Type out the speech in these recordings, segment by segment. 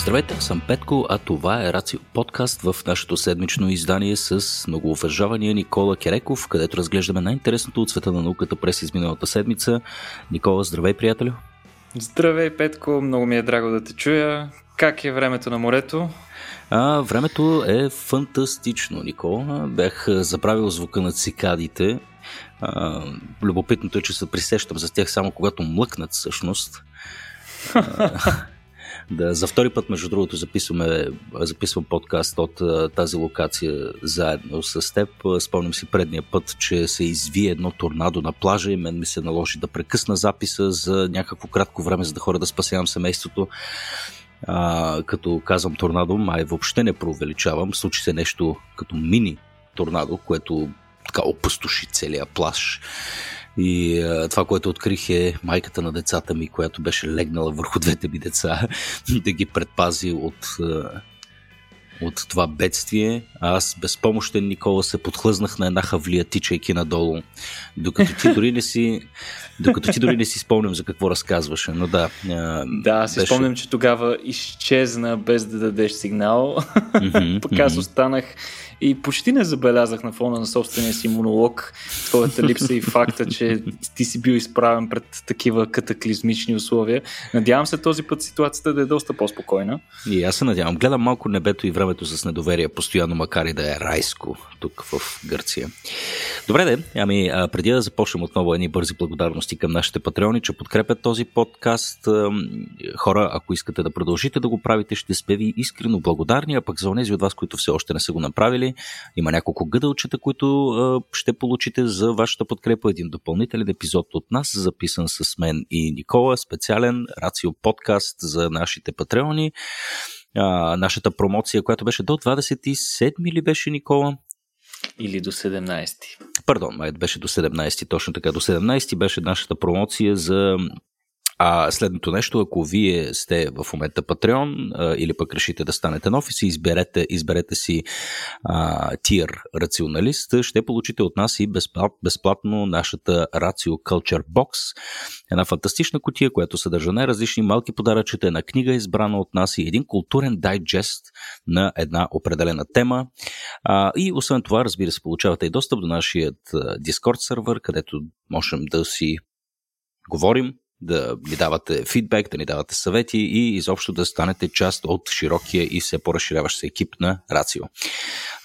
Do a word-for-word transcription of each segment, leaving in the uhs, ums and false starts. Здравейте, аз съм Петко, а това е Рацио подкаст в нашето седмично издание с многоуважавания Никола Кереков, където разглеждаме най-интересното от света на науката през изминалата седмица. Никола, здравей, приятелю! Здравей, Петко, много ми е драго да те чуя. Как е времето на морето? А, времето е фантастично, Никола. Бях забравил звука на цикадите. А, любопитното е, че се присещам за тях само когато млъкнат всъщност. Да, за втори път, между другото, записваме, записвам подкаст от тази локация заедно с теб. Спомням си предния път, че се изви едно торнадо на плажа и мен ми се наложи да прекъсна записа за някакво кратко време, за да ходя да спасявам семейството. А, като казвам торнадо, май въобще не преувеличавам. Случи се нещо като мини торнадо, което така опустоши целия плаж. И а, това, което открих, е майката на децата ми, която беше легнала върху двете ми деца да ги предпази от, а, от това бедствие. А аз безпомощен, Никола, се подхлъзнах на една хавлия, тичайки надолу, докато ти дори не си докато ти дори не си спомням за какво разказваше. Но да, а, да, си беше... спомням, че тогава изчезна без да дадеш сигнал. Mm-hmm, Пък аз mm-hmm. останах и почти не забелязах на фона на собствения си монолог твоята липса и факта, че ти си бил изправен пред такива катаклизмични условия. Надявам се този път ситуацията да е доста по-спокойна. И аз се надявам. Гледам малко небето и времето с недоверие постоянно, макар и да е райско тук в Гърция. Добре де, ами преди да започнем отново едни бързи благодарности към нашите патреони, че подкрепят този подкаст. Хора, ако искате да продължите да го правите, ще сме ви искрено благодарни, а пък за онези от вас, които все още не са го направили, има няколко гъдълчета, които а, ще получите за вашата подкрепа. Един допълнителен епизод от нас, записан с мен и Никола, специален Рацио подкаст за нашите патреони. А, нашата промоция, която беше до двадесет и седми ли беше, Никола? Или до седемнадесети. Пардон, май беше до седемнадесети, точно така. До седемнадесети беше нашата промоция за... А следното нещо, ако вие сте в момента Patreon или пък решите да станете нов и си изберете, изберете си а, тир рационалист, ще получите от нас и безплат, безплатно нашата Рацио Кулчър Бокс, една фантастична кутия, която съдържа най-различни малки подаръчета, една книга избрана от нас и един културен дайджест на една определена тема. А, и освен това, разбира се, получавате и достъп до нашия Discord сервер, където можем да си говорим, да ни давате фидбек, да ни давате съвети и изобщо да станете част от широкия и все по-разширяващ се екип на Рацио.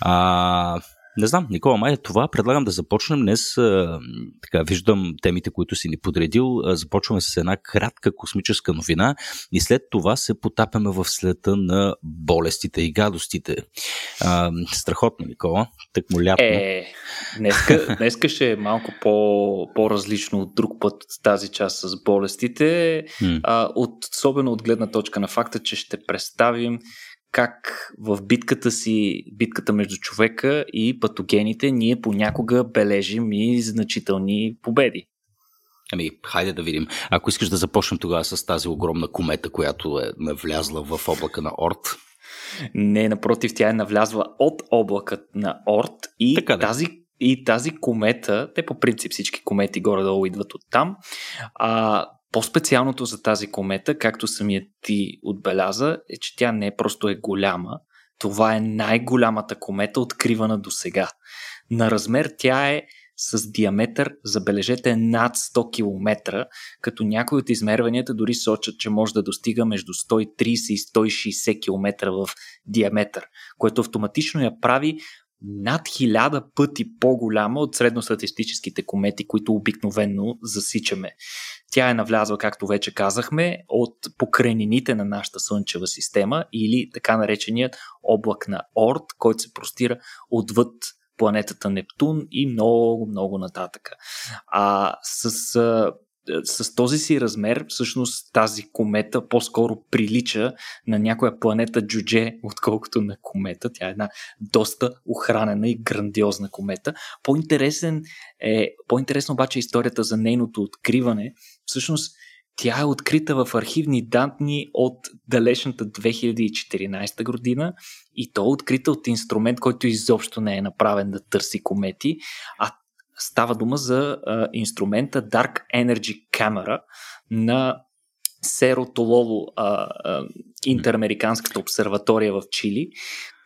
А, не знам, Никола, май е това. Предлагам да започнем днес. А, така, виждам темите, които си ни подредил. А, започваме с една кратка космическа новина и след това се потапяме в слета на болестите и гадостите. А, страхотно, Никола. Так му лятно. Е, днеска, днеска ще е малко по, по-различно от друг път тази част с болестите. Hmm. А, от, особено от гледна точка на факта, че ще представим как в битката си, битката между човека и патогените, ние понякога бележим и значителни победи. Ами, хайде да видим. Ако искаш да започнем тогава с тази огромна комета, която е навлязла в облака на Орт. Не, напротив, тя е навлязла от облака на Орт и така, да. тази и тази комета, те по принцип всички комети горе-долу идват от там, а по-специалното за тази комета, както самият ти отбеляза, е, че тя не просто е голяма. Това е най-голямата комета, откривана до сега. На размер тя е с диаметър, забележете, над сто километра, като някои от измерванията дори сочат, че може да достига между сто и тридесет и сто и шейсет километра в диаметър, което автоматично я прави над хиляда пъти по-голяма от средностатистическите комети, които обикновенно засичаме. Тя е навлязла, както вече казахме, от покрайнините на нашата Слънчева система или така нареченият облак на Орт, който се простира отвъд планетата Нептун и много, много нататък. А с... А... С този си размер, всъщност тази комета по-скоро прилича на някоя планета Джудже, отколкото на комета. Тя е една доста охранена и грандиозна комета. По-интересен е, по-интересна обаче е историята за нейното откриване. Всъщност тя е открита в архивни данни от далечната две хиляди и четиринадесета година и то е открита от инструмент, който изобщо не е направен да търси комети, а става дума за а, инструмента Dark Energy Camera на Серо Тололо, а, а, Интерамериканската обсерватория в Чили,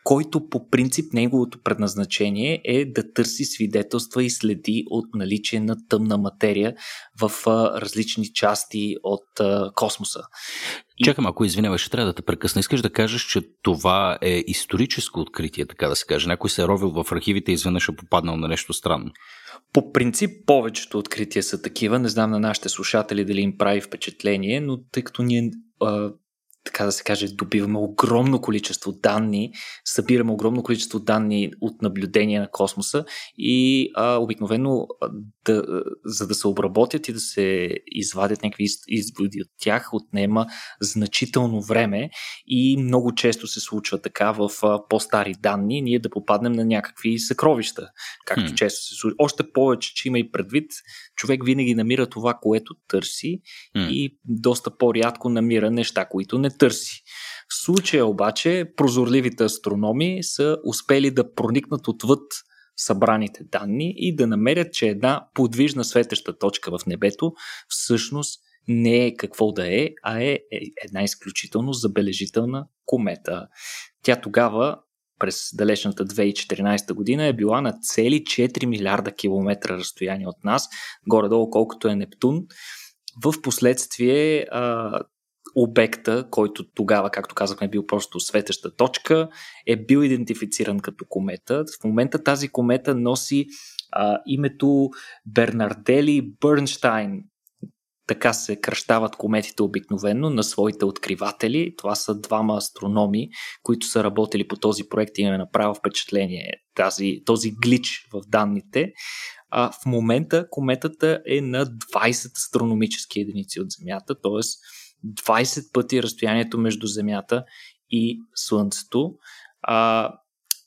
който по принцип неговото предназначение е да търси свидетелства и следи от наличие на тъмна материя в а, различни части от а, космоса. И... Чакам, ако извинявай, ще трябва да те прекъсна. Искаш да кажеш, че това е историческо откритие, така да се каже? Някой се е ровил в архивите и изведнъж е попаднал на нещо странно. По принцип повечето открития са такива. Не знам на нашите слушатели дали им прави впечатление, но тъй като ние... А... така да се каже, добиваме огромно количество данни, събираме огромно количество данни от наблюдения на космоса и а, обикновено да, за да се обработят и да се извадят някакви изводи от тях, отнема значително време и много често се случва така в а, по-стари данни ние да попаднем на някакви съкровища, както hmm. често се случва. Още повече, че има и предвид, човек винаги намира това, което търси hmm. и доста по-рядко намира неща, които не търси. В случая обаче прозорливите астрономи са успели да проникнат отвъд събраните данни и да намерят, че една подвижна светеща точка в небето всъщност не е какво да е, а е една изключително забележителна комета. Тя тогава през далечната две хиляди и четиринадесета година е била на цели четири милиарда километра разстояние от нас, горе-долу колкото е Нептун. В последствие обекта, който тогава, както казахме, бил просто светеща точка, е бил идентифициран като комета. В момента тази комета носи а, името Бернардинели-Бърнстейн. Така се кръщават кометите обикновено на своите откриватели. Това са двама астрономи, които са работили по този проект и им е направил впечатление тази, този глич в данните. А, в момента кометата е на двадесет астрономически единици от Земята, т.е. двадесет пъти разстоянието между Земята и Слънцето. А,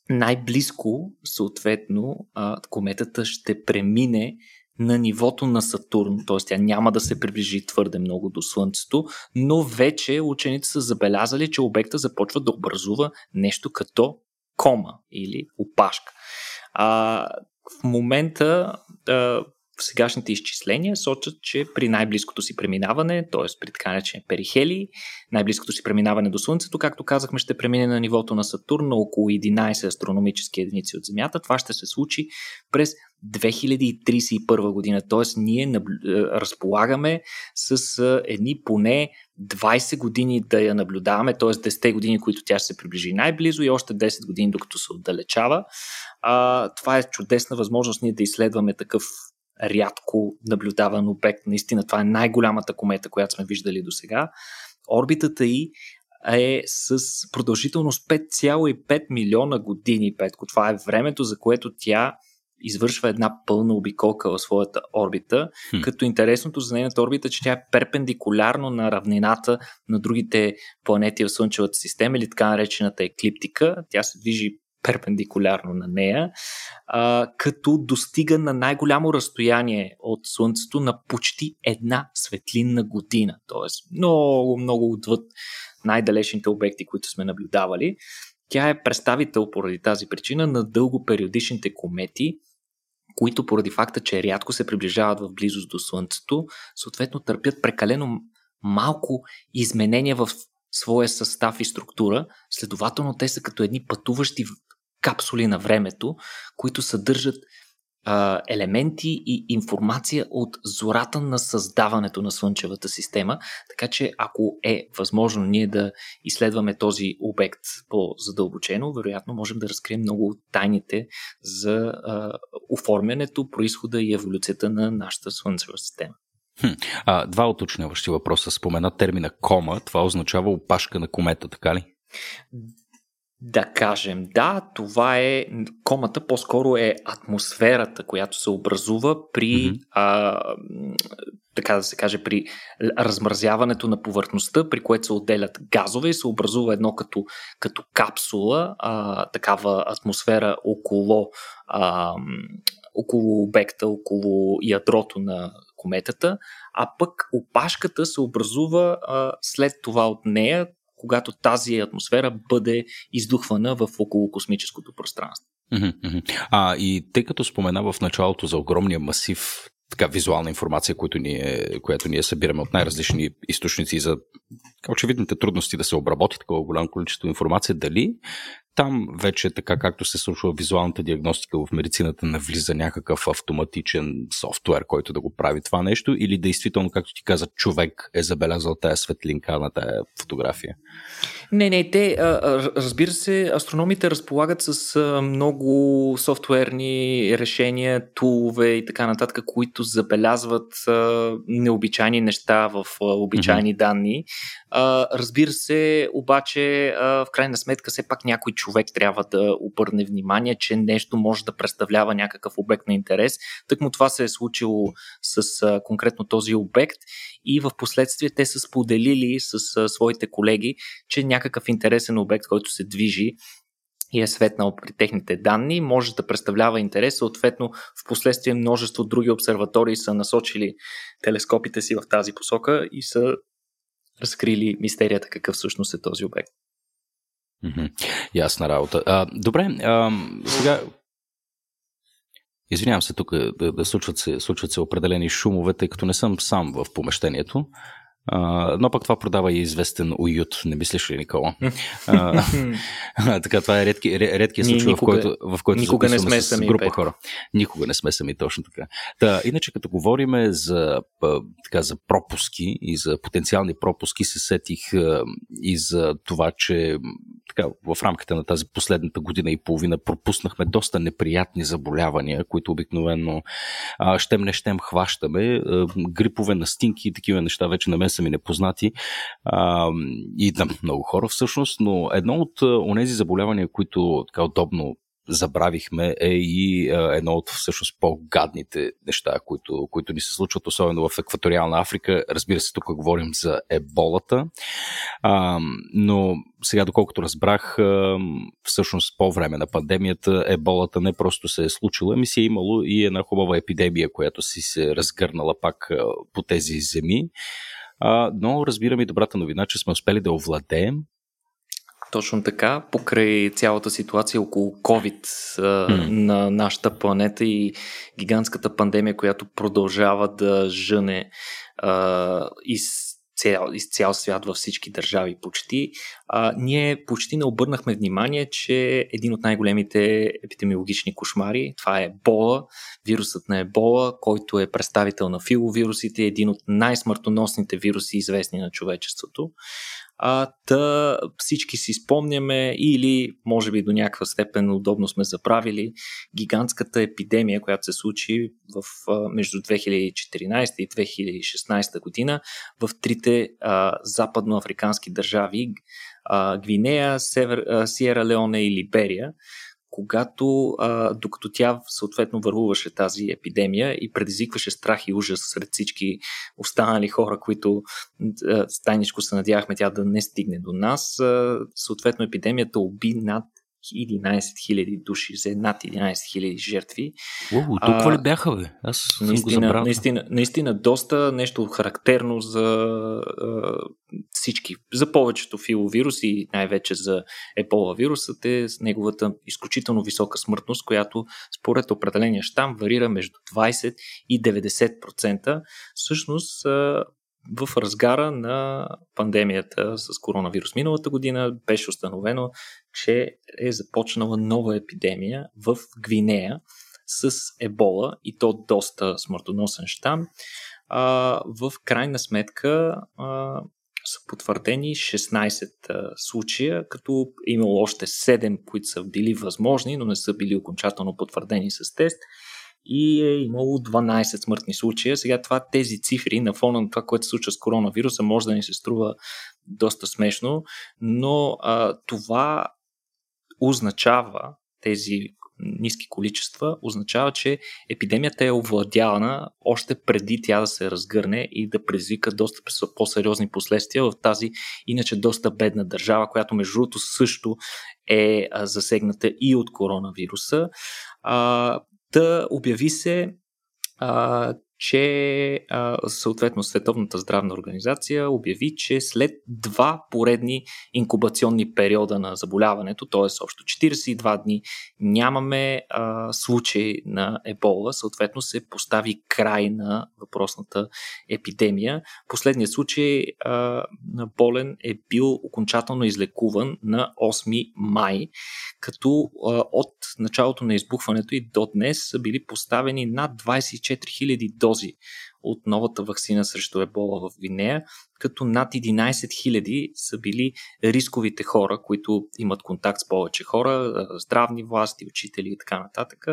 най-близко, съответно, а, кометата ще премине на нивото на Сатурн, т.е. тя няма да се приближи твърде много до Слънцето, но вече учените са забелязали, че обекта започва да образува нещо като кома или опашка. А, в момента... А, В сегашните изчисления сочат, че при най-близкото си преминаване, т.е. при така наречените перихелии, най-близкото си преминаване до Слънцето, както казахме, ще премине на нивото на Сатурн на около единадесет астрономически единици от Земята. Това ще се случи през две хиляди тридесет и първа година, т.е. ние наблю... разполагаме с едни поне двадесет години да я наблюдаваме, т.е. десет години, които тя ще се приближи най-близо и още десет години, докато се отдалечава. А, това е чудесна възможност ние да изследваме такъв рядко наблюдаван обект. Наистина, това е най-голямата комета, която сме виждали до сега. Орбитата ѝ е с продължителност пет цяло и пет милиона години. Петко. Това е времето, за което тя извършва една пълна обиколка в своята орбита, хм. като интересното за нейната орбита, че тя е перпендикулярно на равнината на другите планети в Слънчевата система или така наречената еклиптика. Тя се движи перпендикулярно на нея, а, като достига на най-голямо разстояние от Слънцето на почти една светлинна година. Тоест много, много отвъд най-далечните обекти, които сме наблюдавали. Тя е представител поради тази причина на дългопериодичните комети, които поради факта, че рядко се приближават в близост до Слънцето, съответно търпят прекалено малко изменения в своя състав и структура, следователно те са като едни пътуващи капсули на времето, които съдържат а, елементи и информация от зората на създаването на Слънчевата система, така че ако е възможно ние да изследваме този обект по-задълбочено, вероятно можем да разкрием много от тайните за а, оформянето, произхода и еволюцията на нашата Слънчева система. Хм. А, два уточняващи въпроса. Спомена термина кома, това означава опашка на комета, така ли? Да кажем, да, това е, комата по-скоро е атмосферата, която се образува при, mm-hmm. а, така да се каже, при размразяването на повърхността, при което се отделят газове и се образува едно като, като капсула, а, такава атмосфера около, а, около обекта, около ядрото на кометата, а пък опашката се образува а, след това от нея, когато тази атмосфера бъде издухвана в околокосмическото пространство. А, и тъй като спомена в началото за огромния масив така визуална информация, която ние, която ние събираме от най-различни източници за очевидните трудности да се обработи такова голямо количество информация, дали там вече, така както се случва визуалната диагностика в медицината, навлиза някакъв автоматичен софтуер, който да го прави това нещо, или действително, както ти каза, човек е забелязал тая светлинка на тая фотография? Не, не, те, разбира се, астрономите разполагат с много софтуерни решения, тулове и така нататък, които забелязват необичайни неща в обичайни mm-hmm. данни. Разбира се, обаче, в крайна сметка, все пак някой човек трябва да обърне внимание, че нещо може да представлява някакъв обект на интерес. Тъкмо това се е случило с а, конкретно този обект и в последствие те са споделили с а, своите колеги, че някакъв интересен обект, който се движи и е светнал при техните данни, може да представлява интерес. Съответно, в последствие множество други обсерватории са насочили телескопите си в тази посока и са разкрили мистерията какъв всъщност е този обект. Ясна работа. А, добре, а, сега извинявам се, тук да, да случват, се, случват се определени шумове, тъй като не съм сам в помещението, а, но пък това продава и известен уют, не мислиш ли, Никола? А, а, така, това е редки, редкият случай, Ни, в който, в който записваме с група пет. Хора. Никога не сме сами, точно така. Та, иначе като говориме за, така, за пропуски и за потенциални пропуски, се сетих и за това, че така, в рамките на тази последната година и половина пропуснахме доста неприятни заболявания, които обикновено а, щем не щем хващаме. А, грипове, настинки и такива неща вече на мен са ми непознати а, и на много хора всъщност, но едно от онези заболявания, които така удобно забравихме, е и а, едно от всъщност по-гадните неща, които, които ни се случват, особено в екваториална Африка. Разбира се, тук говорим за еболата, а, но сега, доколкото разбрах, а, всъщност по време на пандемията еболата не просто се е случила, ми си е имало и една хубава епидемия, която си се разгърнала пак а, по тези земи, а, но разбирам и добрата новина, че сме успели да овладеем. Точно така, покрай цялата ситуация около COVID mm. на нашата планета и гигантската пандемия, която продължава да жъне а, из, цял, из цял свят във всички държави почти, а, ние почти не обърнахме внимание, че един от най-големите епидемиологични кошмари, това е ебола, вирусът на ебола, който е представител на филовирусите, един от най-смъртоносните вируси, известни на човечеството. А, да, всички си спомняме или може би до някаква степен удобно сме забравили гигантската епидемия, която се случи в, между две хиляди и четиринадесета и две хиляди и шестнадесета година в трите а, западноафрикански държави а, Гвинея, Север, а, Сиера Леоне и Либерия, когато а, докато тя съответно върлуваше тази епидемия и предизвикваше страх и ужас сред всички останали хора, които а, тайничко се надявахме тя да не стигне до нас, а, съответно епидемията уби над единадесет хиляди души, за над единадесет хиляди жертви. Ууу, толкова ли бяха, бе? Аз съм го забрал. Наистина, наистина доста нещо характерно за а, всички, за повечето филовируси и най-вече за ебола вирусът е с неговата изключително висока смъртност, която според определения щам варира между двадесет и деветдесет процента. Всъщност, а, в разгара на пандемията с коронавирус миналата година беше установено, че е започнала нова епидемия в Гвинея с ебола и то доста смъртоносен щам. В крайна сметка а, са потвърдени шестнадесет а, случая, като е имало още седем, които са били възможни, но не са били окончателно потвърдени с тест. И е имало дванадесет смъртни случая. Сега това, тези цифри на фона на това, което се случва с коронавируса, може да ни се струва доста смешно, но а, това означава, тези ниски количества, означава, че епидемията е овладяна още преди тя да се разгърне и да предизвика доста по-сериозни последствия в тази иначе доста бедна държава, която между другото също е засегната и от коронавируса. А, Да обяви се, а, че а, съответно Световната здравна организация обяви, че след два поредни инкубационни периода на заболяването, т.е. общо четиридесет и два дни, нямаме а, случай на ебола, съответно се постави край на въпросната епидемия. Последният случай а, на болен е бил окончателно излекуван на осми май, като а, от началото на избухването и до днес са били поставени над двадесет и четири хиляди дози от новата ваксина срещу ебола в Гвинея, като над единадесет хиляди са били рисковите хора, които имат контакт с повече хора, здравни власти, учители и така нататък,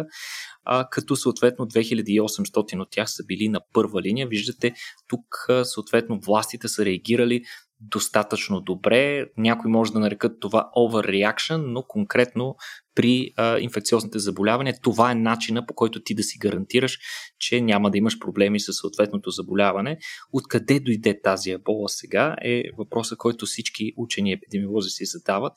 като съответно две хиляди и осемстотин от тях са били на първа линия. Виждате, тук съответно властите са реагирали достатъчно добре. Някои може да нарекат това overreaction, но конкретно при а, инфекциозните заболявания това е начина, по който ти да си гарантираш, че няма да имаш проблеми с съответното заболяване. Откъде дойде тази ебола сега е въпросът, който всички учени епидемиолози си задават,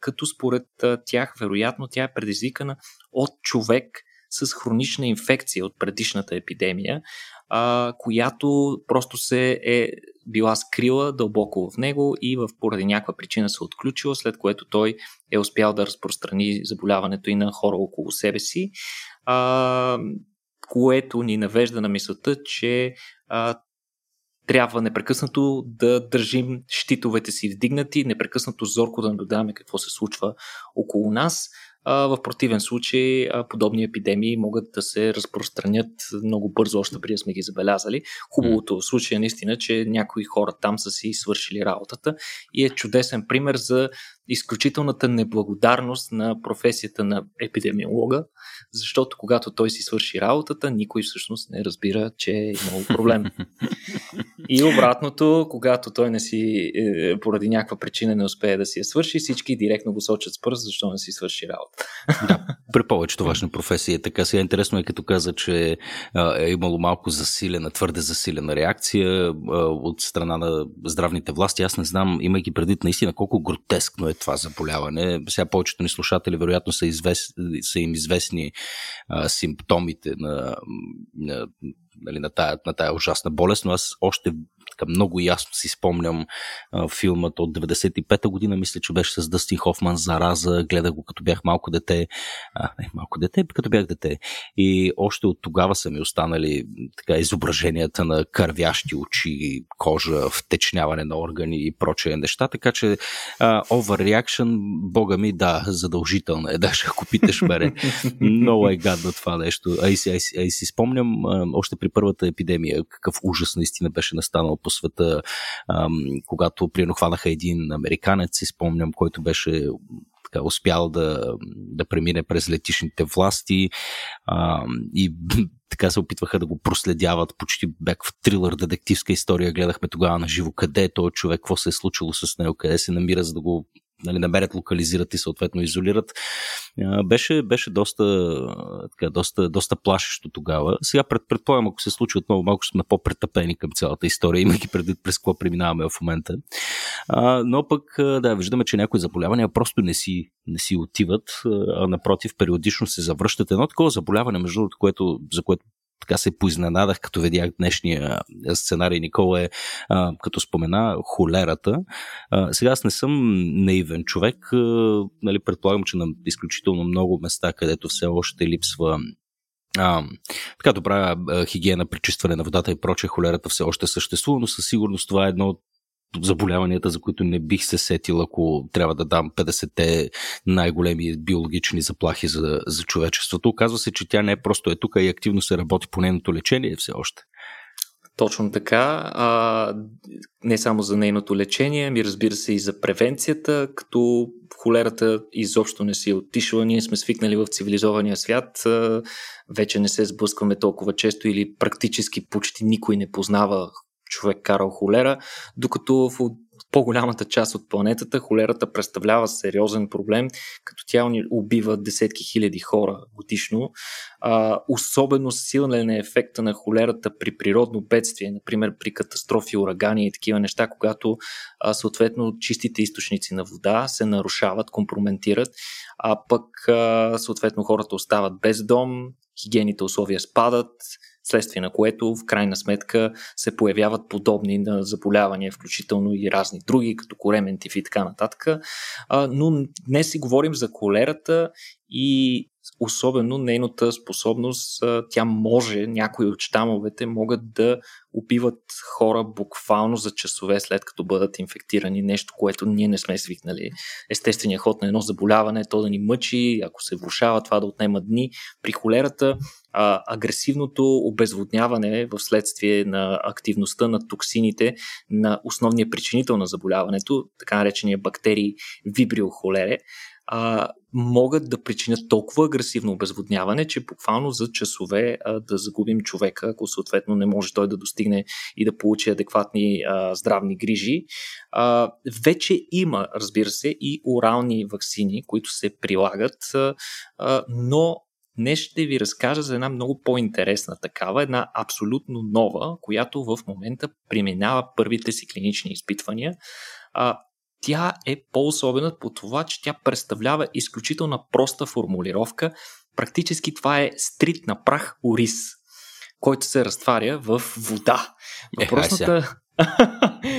като според тях вероятно тя е предизвикана от човек с хронична инфекция от предишната епидемия, а, която просто се е била скрила дълбоко в него и в поради някаква причина се отключила, след което той е успял да разпространи заболяването и на хора около себе си, а, което ни навежда на мисълта, че а, трябва непрекъснато да държим щитовете си вдигнати, непрекъснато зорко да наблюдаваме какво се случва около нас. В противен случай подобни епидемии могат да се разпространят много бързо, още преди сме ги забелязали. Хубавото в случая наистина, че някои хора там са си свършили работата и е чудесен пример за изключителната неблагодарност на професията на епидемиолога, защото когато той си свърши работата, никой всъщност не разбира, че е имало проблем. И обратното, когато той не си, е, поради някаква причина не успее да си я свърши, всички директно го сочат с пръст, защо не си свърши работа. Да, при повечето важна професия. Така сега интересно е, като каза, че е имало малко засилена, твърде засилена реакция от страна на здравните власти. Аз не знам, имайки предвид наистина колко гротескно е това заболяване. Сега повечето ни слушатели вероятно са, извест... са им известни а, симптомите на... на... на тая, на тая ужасна болест, но аз още така, много ясно си спомням а, филмът от деветдесет и пета година, мисля, че беше с Дъстин Хофман, Зараза, гледах го като бях малко дете, а, не, малко дете, като бях дете и още от тогава са ми останали така, изображенията на кървящи очи, кожа, втечняване на органи и прочие неща, така че а, overreaction, бога ми, да, задължителна е, даже ако питаш мене, много е гадно това нещо, а и си, а и си, а и си спомням а, още при първата епидемия, какъв ужас наистина беше настанал по света, ам, когато приедно хванаха един американец, си спомням, който беше така, успял да, да премине през летищните власти ам, и така се опитваха да го проследяват, почти бек в трилър, детективска история, гледахме тогава на живо къде е този човек, какво се е случило с него, къде се намира, за да го нали, намерят, локализират и съответно изолират. Беше, беше доста, така, доста, доста плашещо тогава. Сега пред, предполагам, ако се случи отново, малко сме по-претъпени към цялата история, имайки предвид през какво преминаваме в момента. А, но пък, да, виждаме, че някои заболявания просто не си, не си отиват, а напротив, периодично се завръщат. Едно такова заболяване, между другото, което, за което така се поизненадах, като видях днешния сценарий, Никола, е, а, като спомена холерата. А, сега аз не съм наивен човек, а, нали, предполагам, че на изключително много места, където все още липсва А, така добра а, хигиена, пречистване на водата и прочее, холерата все още съществува, но със сигурност това е едно от заболяванията, за които не бих се сетил, ако трябва да дам петдесетте най-големи биологични заплахи за, за човечеството. Оказва се, че тя не е просто е тук, и активно се работи по нейното лечение все още. Точно така. А, не само за нейното лечение, ами разбира се и за превенцията, като холерата изобщо не си е отишла. Ние сме свикнали в цивилизования свят, а, вече не се сблъскваме толкова често или практически почти никой не познава човек карал холера, докато в по-голямата част от планетата холерата представлява сериозен проблем, като тя убива десетки хиляди хора годишно. А, особено силен е ефекта на холерата при природно бедствие, например при катастрофи, урагани и такива неща, когато а, съответно чистите източници на вода се нарушават, компрометират, а пък а, съответно хората остават без дом, хигиените условия спадат, Следствие на което в крайна сметка се появяват подобни на заболявания, включително и разни други, като коремен тиф и така нататък. А, но днес си говорим за холерата и особено нейната способност, тя може, някои от щамовете могат да убиват хора буквално за часове след като бъдат инфектирани, нещо, което ние не сме свикнали. Естественият ход на едно заболяване е то да ни мъчи, ако се влошава, това да отнема дни. При холерата а, агресивното обезводняване в следствие на активността на токсините на основния причинител на заболяването, така наречения бактерии вибрио холере, а, могат да причинят толкова агресивно обезводняване, че буквално за часове а, да загубим човека, ако съответно не може той да достигне и да получи адекватни а, здравни грижи. А, вече има, разбира се, и орални ваксини, които се прилагат, а, а, но днес ще ви разкажа за една много по-интересна такава, една абсолютно нова, която в момента преминава първите си клинични изпитвания. А, Тя е по-особена по това, че тя представлява изключително проста формулировка. Практически това е стрит на прах ориз, който се разтваря в вода. Въпросната...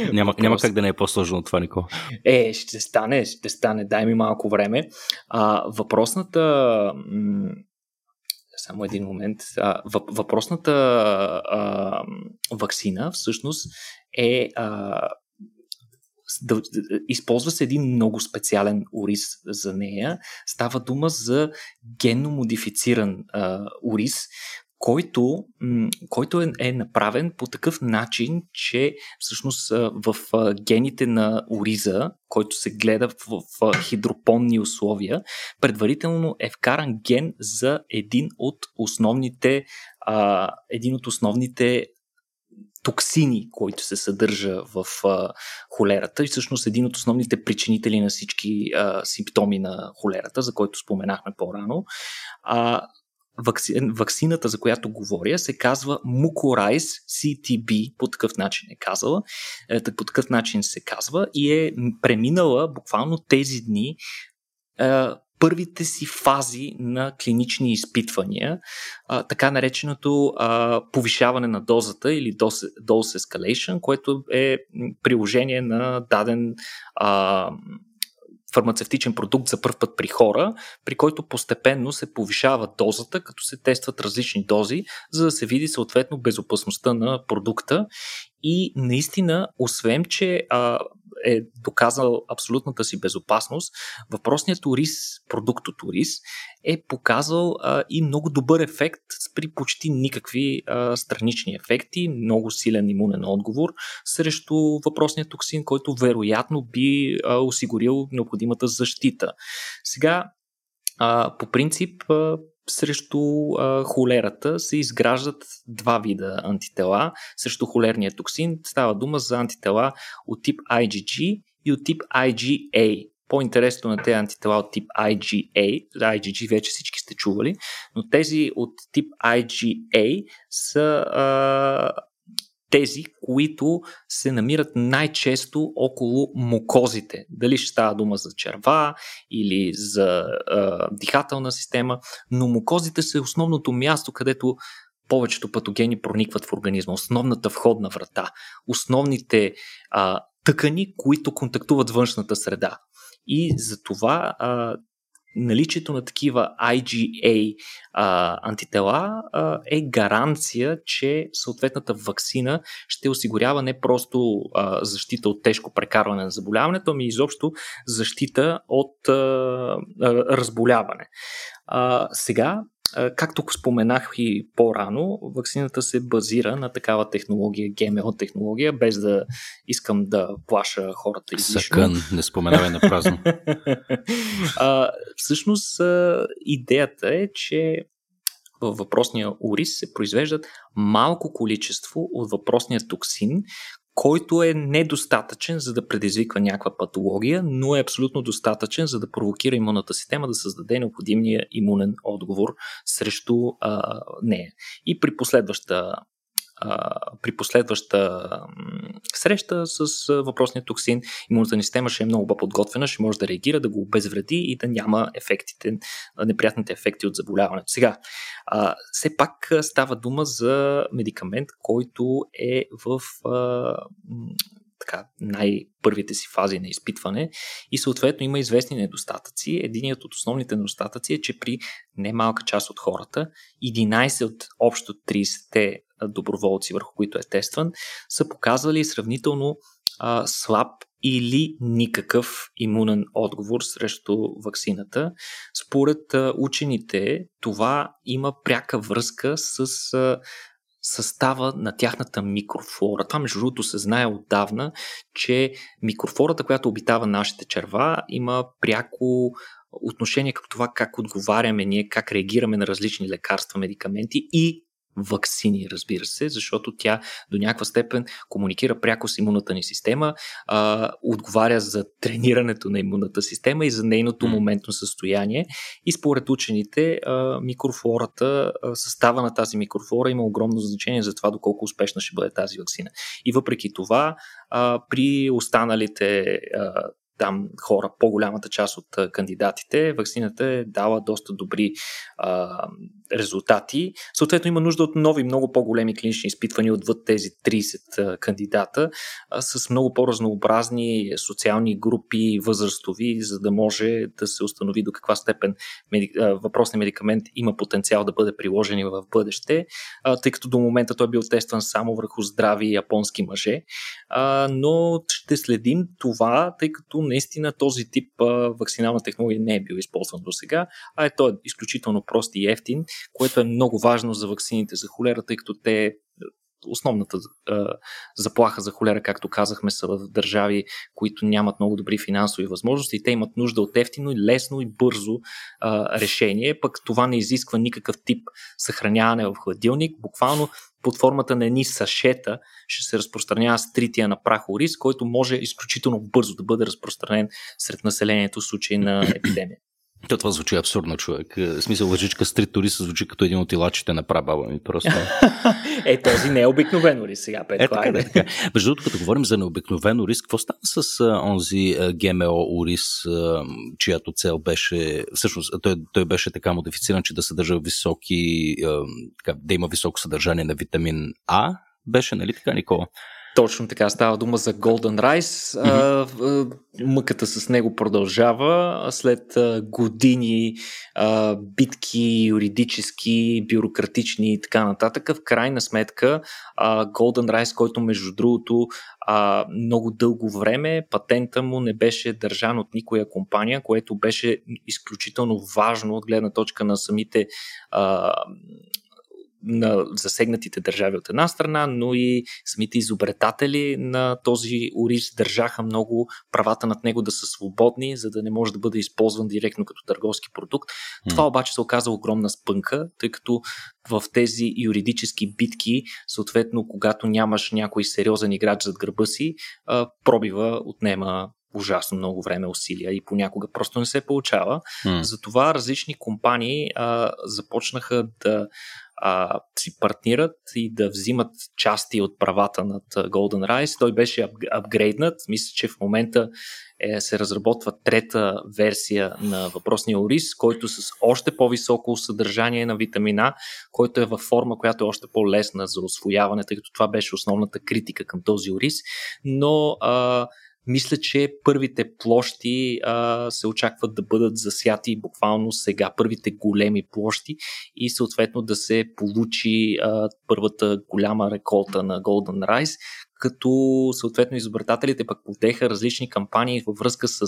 Е, няма, няма как да не е по-сложно от това, Никола. Е, ще стане, ще стане. Дай ми малко време. А, въпросната... Само един момент. А, въпросната а, ваксина всъщност е... А, Да, използва се един много специален ориз за нея. Става дума за генно модифициран а, ориз, който, м- който е, е направен по такъв начин, че всъщност а, в а, гените на ориза, който се гледа в, в, в хидропонни условия, предварително е вкаран ген за един от основните а, един от основните токсини, които се съдържа в а, холерата и всъщност един от основните причинители на всички а, симптоми на холерата, за който споменахме по-рано. А, вакци... Ваксината, за която говоря, се казва MucoRice-си ти би, по такъв начин е казала, е, по такъв начин се казва и е преминала буквално тези дни а, първите си фази на клинични изпитвания, а, така нареченото а, повишаване на дозата или dose, dose escalation, което е приложение на даден а, фармацевтичен продукт за пръв път при хора, при който постепенно се повишава дозата, като се тестват различни дози, за да се види съответно безопасността на продукта. И наистина, освен, че а, е доказал абсолютната си безопасност, въпросният ориз, продуктът ориз, е показал а, и много добър ефект при почти никакви а, странични ефекти, много силен имунен отговор срещу въпросният токсин, който вероятно би а, осигурил необходимата защита. Сега, а, по принцип, а, срещу а, холерата се изграждат два вида антитела. Срещу холерния токсин става дума за антитела от тип ай джи джи и от тип ай джи ей. По-интересно на тези антитела от тип ай джи ей, ай джи джи вече всички сте чували, но тези от тип ай джи ей са а, тези, които се намират най-често около мукозите. Дали ще става дума за черва или за а, дихателна система, но мукозите са основното място, където повечето патогени проникват в организма. Основната входна врата, основните а, тъкани, които контактуват външната среда. И за това а, наличието на такива ай джи ей а, антитела а, е гаранция, че съответната ваксина ще осигурява не просто а, защита от тежко прекарване на заболяването, ами изобщо защита от а, а, разболяване. А, сега, а, както споменах и по-рано, ваксината се базира на такава технология, ГМО технология, без да искам да плаша хората излишно. Съкън, не споменавай на празно. А, всъщност идеята е, че във въпросния ориз се произвеждат малко количество от въпросния токсин, който е недостатъчен за да предизвиква някаква патология, но е абсолютно достатъчен за да провокира имунната система да създаде необходимия имунен отговор срещу а, нея. И при последваща при последваща среща с въпросния токсин имунната ни система ще е много по-подготвена, ще може да реагира, да го обезвреди и да няма ефектите, неприятните ефекти от заболяването. Сега, все пак става дума за медикамент, който е в така, най-първите си фази на изпитване и съответно има известни недостатъци. Единият от основните недостатъци е, че при немалка част от хората, единайсет от общо трийсетте доброволци, върху които е тестван, са показвали сравнително а, слаб или никакъв имунен отговор срещу ваксината. Според а, учените, това има пряка връзка с а, състава на тяхната микрофлора. Това, между другото, се знае отдавна, че микрофлората, която обитава нашите черва, има пряко отношение към това как отговаряме ние, как реагираме на различни лекарства, медикаменти и ваксини, разбира се, защото тя до някаква степен комуникира пряко с имунната ни система, а, отговаря за тренирането на имунната система и за нейното моментно състояние. И според учените, а, микрофлората, а, състава на тази микрофлора има огромно значение за това доколко успешна ще бъде тази ваксина. И въпреки това, а, при останалите а, там хора, по-голямата част от кандидатите, ваксината е дала доста добри а, резултати. Съответно има нужда от нови, много по-големи клинични изпитвания отвъд тези трийсет кандидата, а, с много по-разнообразни социални групи, възрастови, за да може да се установи до каква степен меди... въпросният медикамент има потенциал да бъде приложен и в бъдеще, а, тъй като до момента той е бил тестван само върху здрави японски мъже. А, но ще следим това, тъй като наистина този тип а, вакцинална технология не е бил използван до сега, а е той е изключително прост и ефтин, което е много важно за ваксините за холера, тъй като те основната а, заплаха за холера, както казахме, са в държави, които нямат много добри финансови възможности и те имат нужда от ефтино, лесно и бързо а, решение, пък това не изисква никакъв тип съхраняване в хладилник, буквално под формата на едни сашета ще се разпространява стрития на прахорис, който може изключително бързо да бъде разпространен сред населението в случай на епидемия. То, това звучи абсурдно, човек. В смисъл, лъжичка стрит рис звучи като един от илачите на прабаба ми просто. Е, този не е обикновено рис сега, Петко. Е, така, да, така. Между другото, като говорим за необикновено рис, какво стана с а, онзи а, ГМО ориз, а, чиято цел беше, всъщност, той, той беше така модифициран, че да съдържа високи, а, така, да има високо съдържание на витамин А, беше, нали така, Никола? Точно така, става дума за Golden Rice. Mm-hmm. Мъката с него продължава след години битки, юридически, бюрократични и така нататък. В крайна сметка Golden Rice, който между другото много дълго време патента му не беше държан от никоя компания, което беше изключително важно от гледна точка на самите на засегнатите държави от една страна, но и самите изобретатели на този ориз държаха много правата над него да са свободни, за да не може да бъде използван директно като търговски продукт. Mm. Това обаче се оказа огромна спънка, тъй като в тези юридически битки, съответно, когато нямаш някой сериозен играч зад гърба си, пробива отнема ужасно много време, усилия и понякога просто не се получава. Mm. Затова различни компании а, започнаха да а, си партнират и да взимат части от правата над Golden Rice. Той беше ап, апгрейднат. Мисля, че в момента е, се разработва трета версия на въпросния ориз, който с още по-високо съдържание на витамина, който е във форма, която е още по-лесна за усвояване, тъй като това беше основната критика към този ориз. Но а, мисля, че първите площи а, се очакват да бъдат засяти буквално сега, първите големи площи и съответно да се получи а, първата голяма реколта на Golden Rice, като съответно изобретателите пък подеха различни кампании във връзка с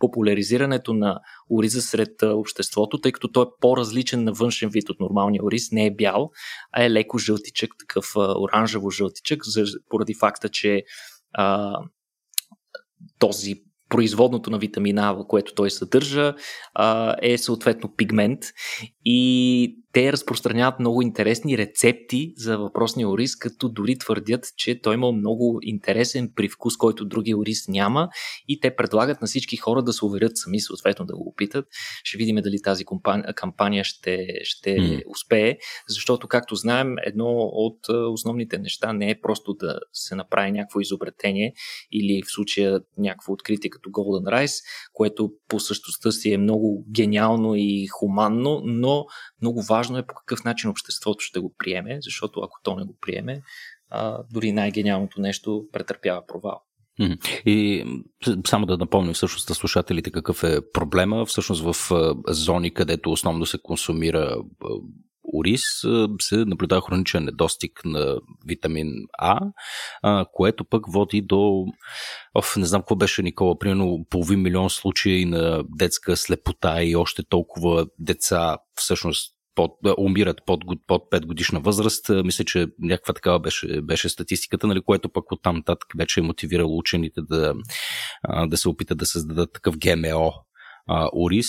популяризирането на ориза сред обществото, тъй като той е по-различен на външен вид от нормалния ориз, не е бял, а е леко жълтичък, такъв оранжево жълтичък, поради факта, че а, този производното на витамина А, което той съдържа, е съответно пигмент, и те разпространяват много интересни рецепти за въпросния ориз, като дори твърдят, че той има много интересен привкус, който другия ориз няма, и те предлагат на всички хора да се уверят сами, съответно да го опитат. Ще видим дали тази кампания ще, ще mm. успее, защото, както знаем, едно от основните неща не е просто да се направи някакво изобретение или в случая някакво откритие като Golden Rice, което по същността си е много гениално и хуманно, но много важно е по какъв начин обществото ще го приеме, защото ако то не го приеме, а, дори най-гениалното нещо претърпява провал. И само да напомним всъщност на слушателите какъв е проблема. Всъщност в зони, където основно се консумира ориз, се наблюдава хроничен недостиг на витамин А, което пък води до, оф, не знам какво беше, Никола, примерно половин милион случаи на детска слепота и още толкова деца всъщност Под, умират под, под пет годишна възраст. Мисля, че някаква такава беше, беше статистиката, нали, което пък оттам нататък вече е мотивирало учените да, да се опитат да създадат такъв ГМО ориз,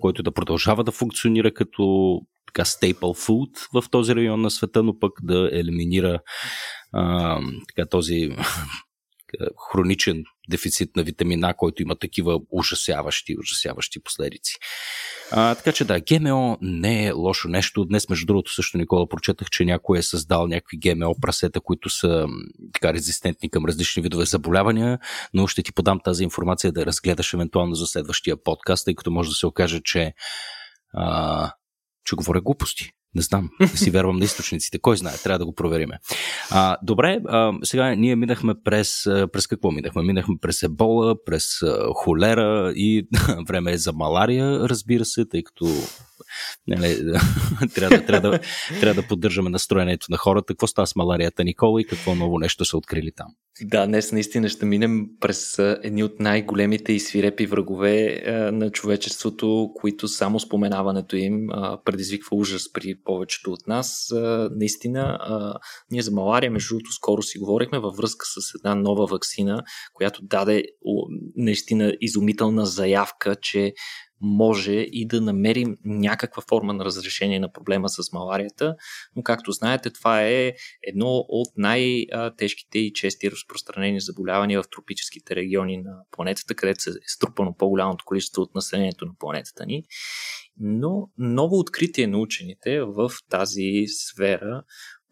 който да продължава да функционира като така staple food в този район на света, но пък да елиминира а, така, този хроничен дефицит на витамина, който има такива ужасяващи, ужасяващи последици. А, така че да, ГМО не е лошо нещо. Днес, между другото, също, Никола, прочетах, че някой е създал някакви ГМО прасета, които са така резистентни към различни видове заболявания, но ще ти подам тази информация да разгледаш евентуално за следващия подкаст, тъй като може да се окаже, че а, че говоря глупости. Не знам, не си вярвам на източниците. Кой знае, трябва да го провериме. А, добре, а, сега ние минахме през, през какво минахме? Минахме през ебола, през холера и време е за малария, разбира се, тъй като не, трябва, да, трябва, да, трябва да поддържаме настроението на хората. Какво става с маларията, Никола, и какво ново нещо са открили там? Да, днес наистина ще минем през едни от най-големите и свирепи врагове на човечеството, които само споменаването им предизвиква ужас при повечето от нас. Наистина, ние за малария, между другото, скоро си говорихме във връзка с една нова ваксина, която даде наистина изумителна заявка, че може и да намерим някаква форма на разрешение на проблема с маларията, но както знаете, това е едно от най-тежките и чести разпространени заболявания в тропическите региони на планетата, където се е струпано по-голямото количество от населението на планетата ни. Но ново откритие на учените в тази сфера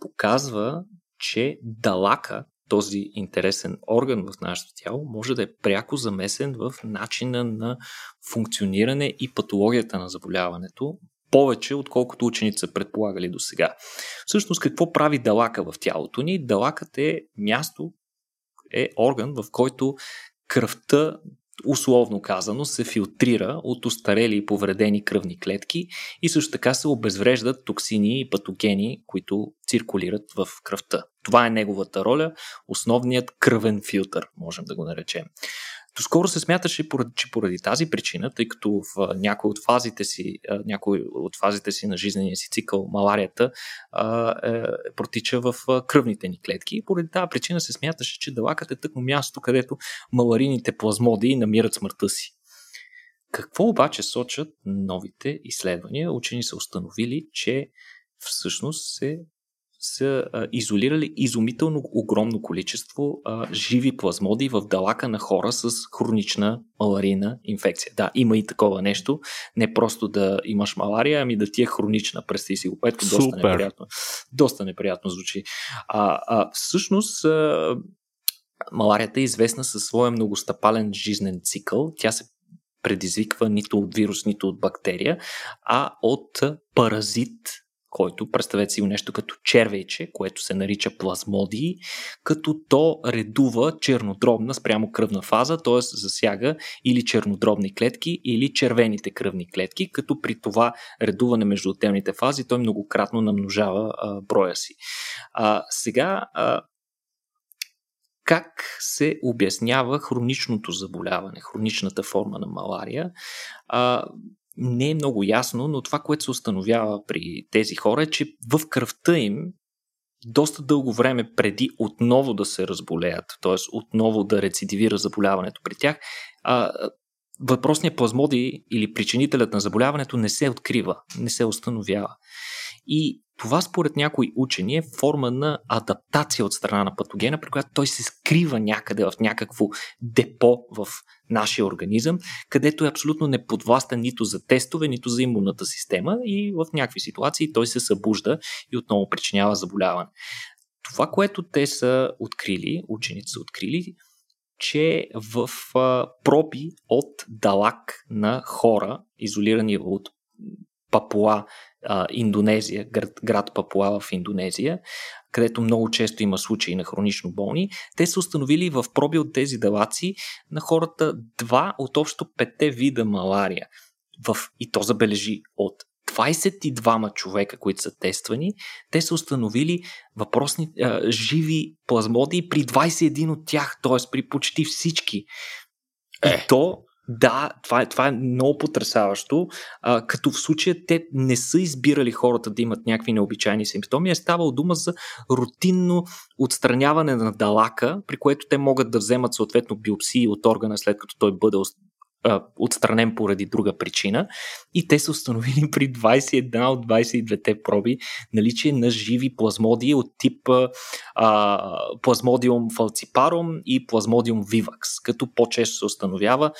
показва, че далака, този интересен орган в нашето тяло, може да е пряко замесен в начина на функциониране и патологията на заболяването, повече отколкото учените са предполагали до сега. Всъщност, какво прави далака в тялото ни? Далакът е място, е орган, в който кръвта, условно казано, се филтрира от остарели и повредени кръвни клетки и също така се обезвреждат токсини и патогени, които циркулират в кръвта. Това е неговата роля, основният кръвен филтър, можем да го наречем. Доскоро се смяташе, че поради тази причина, тъй като в някои от фазите си, някои от фазите си на жизнения си цикъл маларията а, е, протича в кръвните ни клетки, и поради тази причина се смяташе, че далакът е тъкмо място, където маларините плазмодии намират смъртта си. Какво обаче сочат новите изследвания? Учени са установили, че всъщност се са изолирали изумително огромно количество а, живи плазмоди в далака на хора с хронична маларийна инфекция. Да, има и такова нещо. Не просто да имаш малария, ами да ти е хронична. Представи си го, Петко, доста неприятно. Доста неприятно звучи. А, а, всъщност... А, маларията е известна със своя многостъпален жизнен цикъл. Тя се предизвиква нито от вирус, нито от бактерия, а от паразит, който, представете си го нещо като червейче, което се нарича плазмодии, като то редува чернодробна спрямо кръвна фаза, т.е. засяга или чернодробни клетки, или червените кръвни клетки, като при това редуване между отделните фази той многократно намножава а, броя си. А, сега... А... Как се обяснява хроничното заболяване, хроничната форма на малария? А, не е много ясно, но това, което се установява при тези хора, е, че в кръвта им доста дълго време преди отново да се разболеят, т.е. отново да рецидивира заболяването при тях, а, въпросният плазмодий или причинителят на заболяването не се открива, не се установява. И това според някои учени е форма на адаптация от страна на патогена, при която той се скрива някъде в някакво депо в нашия организъм, където е абсолютно неподвластен нито за тестове, нито за имунната система и в някакви ситуации той се събужда и отново причинява заболяване. Това, което те са открили, учените са открили, че в проби от далак на хора, изолирани от Папуа, Индонезия, град, град Папуа в Индонезия, където много често има случаи на хронично болни, те са установили в проби от тези далаци на хората два от общо петте вида малария. В, и то забележи, от двайсет и двама човека, които са тествани, те са установили въпросни а, живи плазмодии при двайсет и един от тях, т.е. при почти всички. Е. И то... Да, това е, това е много потресаващо, а, като в случая те не са избирали хората да имат някакви необичайни симптоми, е ставало дума за рутинно отстраняване на далака, при което те могат да вземат съответно биопсии от органа, след като той бъде а, отстранен поради друга причина, и те са установили при двайсет и една от двайсет и две проби наличие на живи плазмодии от тип плазмодиум фалципарум и плазмодиум вивакс, като по-често се установява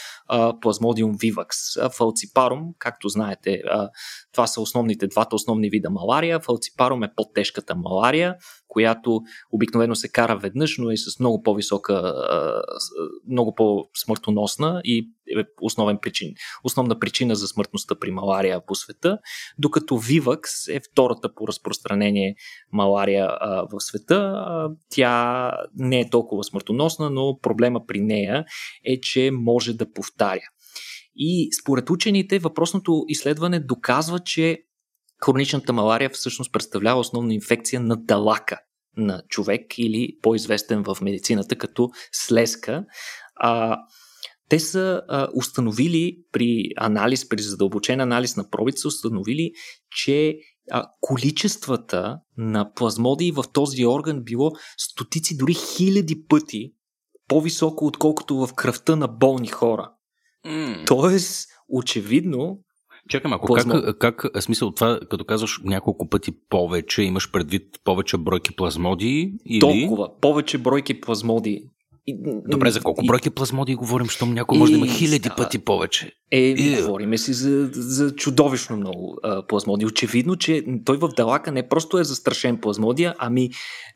плазмодиум вивакс. Фалципарум, както знаете, а, това са основните, двата основни вида малария. Фалципарум е по-тежката малария, която обикновено се кара веднъж, но е с много по-висока, а, много по-смъртоносна и основен причин, основна причина за смъртността при малария по света, докато вивакс е втората по разпространение малария а, в света. А, тя не е толкова смъртоносна, но проблема при нея е, че може да повтаря. И според учените въпросното изследване доказва, че хроничната малария всъщност представлява основна инфекция на далака на човек или по-известен в медицината като слезка. А, Те са а, установили при анализ, при задълбочен анализ на пробите, са установили, че а, количествата на плазмодии в този орган било стотици, дори хиляди пъти по-високо, отколкото в кръвта на болни хора. Mm. Тоест, очевидно... Чакам, ако плазмо... как, как смисъл това, като казваш няколко пъти повече, имаш предвид повече бройки плазмодии? Или... Толкова, повече бройки плазмодии. Добре, за колко бройки плазмодии говорим, щом някой може да има хиляди пъти повече? Е, е. Говориме си за, за чудовищно много а, плазмодии. Очевидно, че той в далака не просто е застрашен плазмодия, ами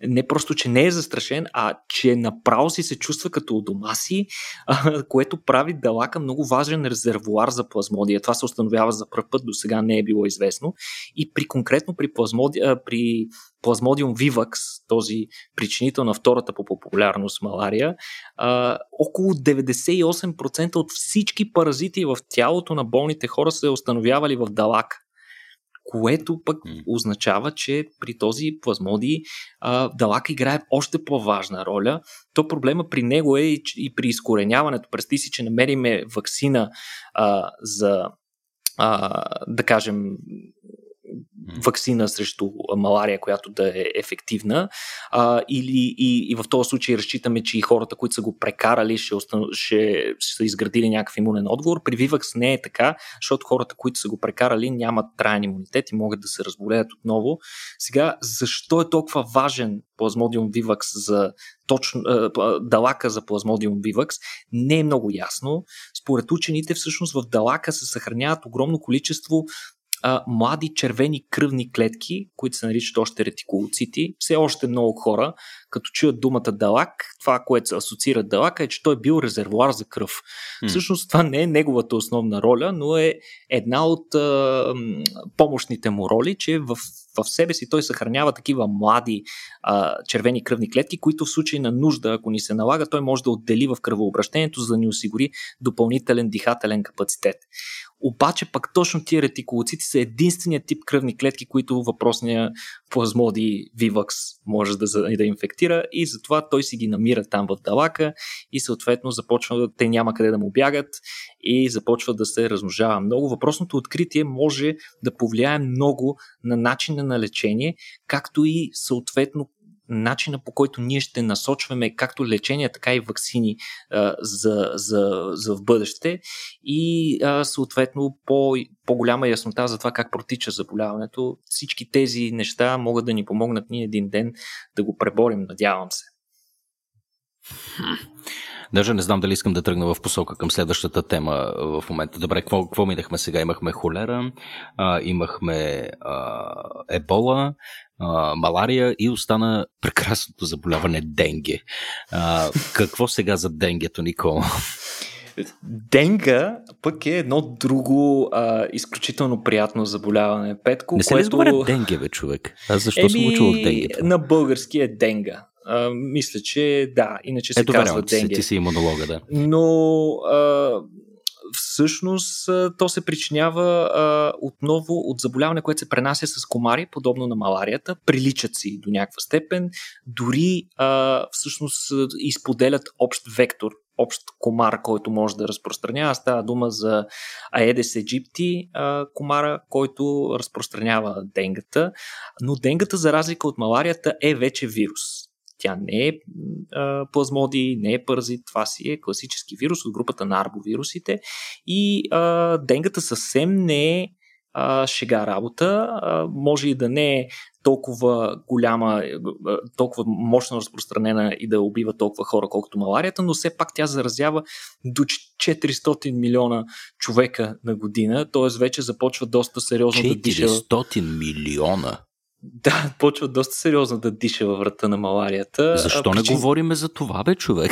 не просто, че не е застрашен, а че направо си се чувства като у дома си, а, което прави далака много важен резервуар за плазмодия. Това се установява за пръв път, до сега не е било известно. И при конкретно при плазмодия, при плазмодиум вивакс, този причинител на втората по популярност малария, а, около деветдесет и осем процента от всички паразити в тялото на болните хора се установявали в далака, което пък mm. означава, че при този плазмодий далак играе още по-важна роля. То проблема при него е и, и при изкореняването. Представи си, че намериме ваксина а, за, а, да кажем, ваксина срещу малария, която да е ефективна, а, или и, и в този случай разчитаме, че и хората, които са го прекарали, ще, установ... ще, ще са изградили някакъв имунен отговор. При вивакс не е така, защото хората, които са го прекарали, нямат траен имунитет и могат да се разболеят отново. Сега, защо е толкова важен плазмодиум вивакс за точно, далака за плазмодиум вивакс, не е много ясно. Според учените, всъщност в далака се съхраняват огромно количество млади червени кръвни клетки, които се наричат още ретикулоцити. Все още много хора, като чуят думата далак, това, което се асоциира далака, е, че той е бил резервуар за кръв. Mm. Всъщност това не е неговата основна роля, но е една от а, помощните му роли, че в, в себе си той съхранява такива млади а, червени кръвни клетки, които в случай на нужда, ако ни се налага, той може да отдели в кръвообращението, за да ни осигури допълнителен дихателен капацитет. Обаче пък точно тия ретикулоцити са единственият тип кръвни клетки, които въпросния плазмодий вивакс може да, да инфектира, и затова той си ги намира там в далака и съответно започва, те няма къде да му бягат и започва да се размножава много. Въпросното откритие може да повлияе много на начина на лечение, както и съответно начина, по който ние ще насочваме както лечения, така и ваксини а, за, за, за в бъдеще, и а, съответно по, по-голяма яснота за това как протича заболяването. Всички тези неща могат да ни помогнат ние един ден да го преборим, надявам се. Хм. Даже не знам дали искам да тръгна в посока към следващата тема в момента. Добре, какво, какво минахме сега? Имахме холера, а, имахме а, ебола, а, малария и остана прекрасното заболяване денге. А, какво сега за денгето, Никола? Денга пък е едно друго а, изключително приятно заболяване. Петко, не се което... ли изговаря денге, бе, човек? А защо съм учил денгето? На български е денга. А, мисля, че да, иначе се Ето, казва денге. Ти си имунолога, да. Но а, всъщност то се причинява а, отново от заболяване, което се пренася с комари, подобно на маларията, приличат си до някаква степен, дори а, всъщност изподелят общ вектор, общ комар, който може да разпространява. Става дума за Аедес Еджипти комара, който разпространява денгата. Но денгата, за разлика от маларията, е вече вирус. Тя не е а, плазмодий, не е паразит, това си е класически вирус от групата на арбовирусите. И а, денгата съвсем не е а, шега работа. А, може и да не е толкова голяма, толкова мощно разпространена и да убива толкова хора, колкото маларията, но все пак тя заразява до четиристотин милиона човека на година, т.е. вече започва доста сериозно да диша. четиристотин милиона? Да, почва доста сериозно да диша във врата на маларията. Защо а, не причин... говориме за това, бе, човек?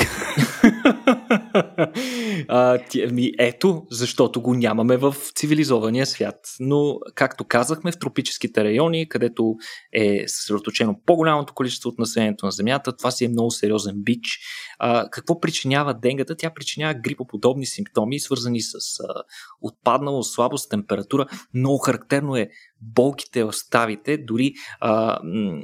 а, ми, ето, защото го нямаме в цивилизования свят. Но, както казахме, в тропическите райони, където е съсредоточено по-голямото количество от населението на Земята, това си е много сериозен бич. А, какво причинява денгата? Тя причинява грипоподобни симптоми, свързани с а, отпаднало, слабост, температура. Много характерно е болките в ставите, дори а, м-